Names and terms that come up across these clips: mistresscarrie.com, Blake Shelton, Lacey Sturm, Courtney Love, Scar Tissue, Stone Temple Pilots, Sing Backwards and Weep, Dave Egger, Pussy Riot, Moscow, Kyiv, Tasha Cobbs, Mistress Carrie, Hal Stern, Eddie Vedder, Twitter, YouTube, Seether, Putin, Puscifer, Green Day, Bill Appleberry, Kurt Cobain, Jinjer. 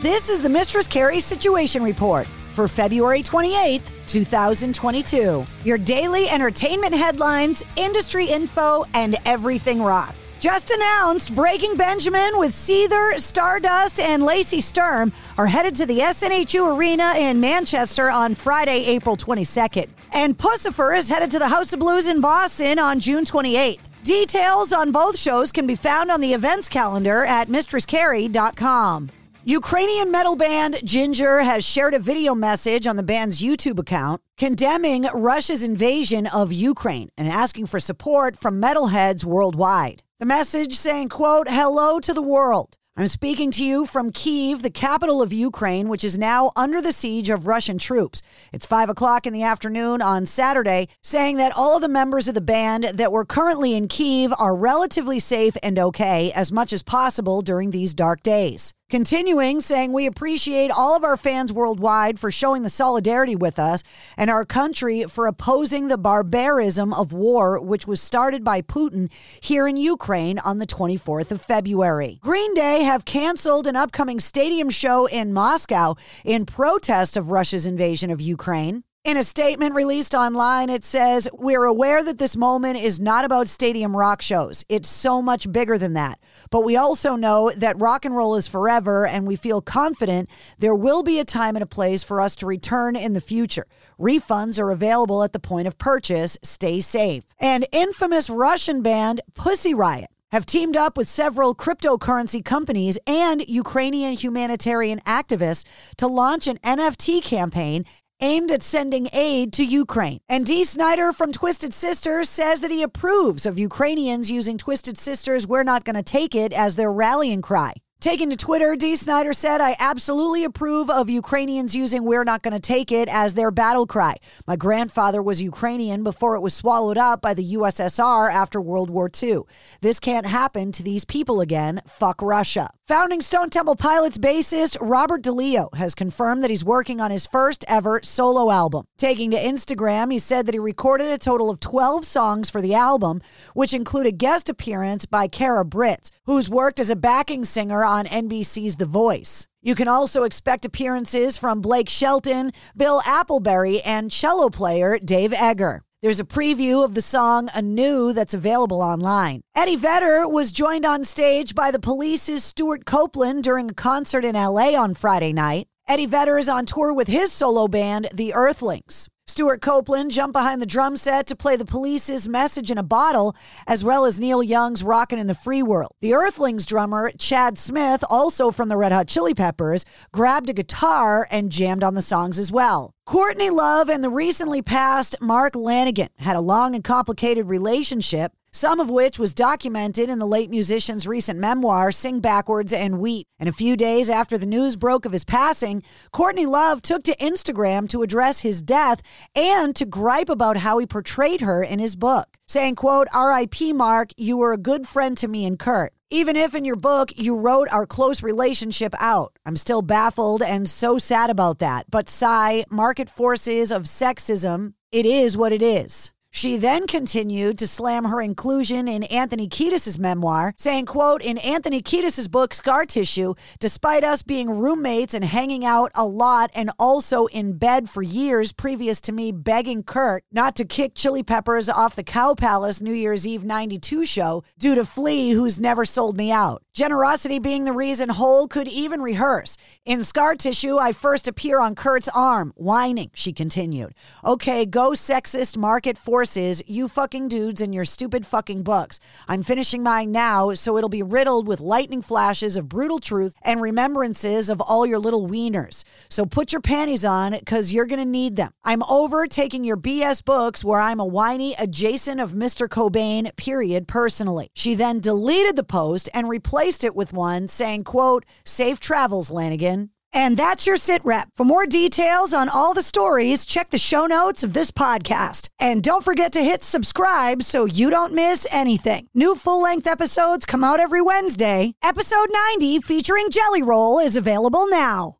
This is the Mistress Carrie Situation Report for February 28th, 2022. Your daily entertainment headlines, industry info, and everything rock. Just announced, Breaking Benjamin with Seether, Stardust, and Lacey Sturm are headed to the SNHU Arena in Manchester on Friday, April 22nd. And Puscifer is headed to the House of Blues in Boston on June 28th. Details on both shows can be found on the events calendar at mistresscarrie.com. Ukrainian metal band Jinjer has shared a video message on the band's YouTube account condemning Russia's invasion of Ukraine and asking for support from metalheads worldwide. The message saying, quote, "Hello to the world. I'm speaking to you from Kyiv, the capital of Ukraine, which is now under the siege of Russian troops. It's 5 o'clock in the afternoon on Saturday," saying that all of the members of the band that were currently in Kyiv are relatively safe and okay as much as possible during these dark days. Continuing, saying, "We appreciate all of our fans worldwide for showing the solidarity with us and our country for opposing the barbarism of war, which was started by Putin here in Ukraine on the 24th of February. Green Day have canceled an upcoming stadium show in Moscow in protest of Russia's invasion of Ukraine. In a statement released online, it says, "We're aware that this moment is not about stadium rock shows. It's so much bigger than that. But we also know that rock and roll is forever, and we feel confident there will be a time and a place for us to return in the future. Refunds are available at the point of purchase. Stay safe." And infamous Russian band Pussy Riot have teamed up with several cryptocurrency companies and Ukrainian humanitarian activists to launch an NFT campaign aimed at sending aid to Ukraine. And Dee Snider from Twisted Sisters says that he approves of Ukrainians using Twisted Sisters' "We're Not Gonna Take It" as their rallying cry. Taking to Twitter, Dee Snider said, "I absolutely approve of Ukrainians using 'We're Not Gonna Take It' as their battle cry. My grandfather was Ukrainian before it was swallowed up by the USSR after World War II. This can't happen to these people again. Fuck Russia." Founding Stone Temple Pilots bassist Robert DeLeo has confirmed that he's working on his first ever solo album. Taking to Instagram, he said that he recorded a total of 12 songs for the album, which include a guest appearance by Kara Britt, who's worked as a backing singer on NBC's The Voice. You can also expect appearances from Blake Shelton, Bill Appleberry, and cello player Dave Egger. There's a preview of the song "Anew" that's available online. Eddie Vedder was joined on stage by the Police's Stewart Copeland during a concert in LA on Friday night. Eddie Vedder is on tour with his solo band, The Earthlings. Stewart Copeland jumped behind the drum set to play the Police's "Message in a Bottle," as well as Neil Young's "Rockin' in the Free World." The Earthlings drummer, Chad Smith, also from the Red Hot Chili Peppers, grabbed a guitar and jammed on the songs as well. Courtney Love and the recently passed Mark Lanegan had a long and complicated relationship, some of which was documented in the late musician's recent memoir, Sing Backwards and Weep. And a few days after the news broke of his passing, Courtney Love took to Instagram to address his death and to gripe about how he portrayed her in his book, saying, quote, "R.I.P. Mark, you were a good friend to me and Kurt. Even if in your book you wrote our close relationship out, I'm still baffled and so sad about that. But sigh, market forces of sexism, it is what it is." She then continued to slam her inclusion in Anthony Kiedis' memoir, saying, quote, "In Anthony Kiedis' book, Scar Tissue, despite us being roommates and hanging out a lot and also in bed for years previous to me begging Kurt not to kick Chili Peppers off the Cow Palace New Year's Eve '92 show due to Flea, who's never sold me out. Generosity being the reason Hole could even rehearse. In Scar Tissue, I first appear on Kurt's arm, whining, she continued. Okay, go sexist market forces, you fucking dudes and your stupid fucking books. I'm finishing mine now, so it'll be riddled with lightning flashes of brutal truth and remembrances of all your little wieners. So put your panties on, because you're going to need them. I'm over taking your BS books where I'm a whiny adjacent of Mr. Cobain, period, personally. She then deleted the post and replaced it with one saying, quote, safe travels, Lanegan. And that's your sit rep. For more details on all the stories, check the show notes of this podcast. And don't forget to hit subscribe so you don't miss anything. New full-length episodes come out every Wednesday. Episode 90 featuring Jelly Roll is available now.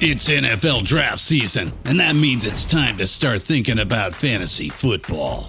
It's NFL draft season, and that means it's time to start thinking about fantasy football.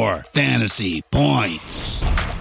fantasy points.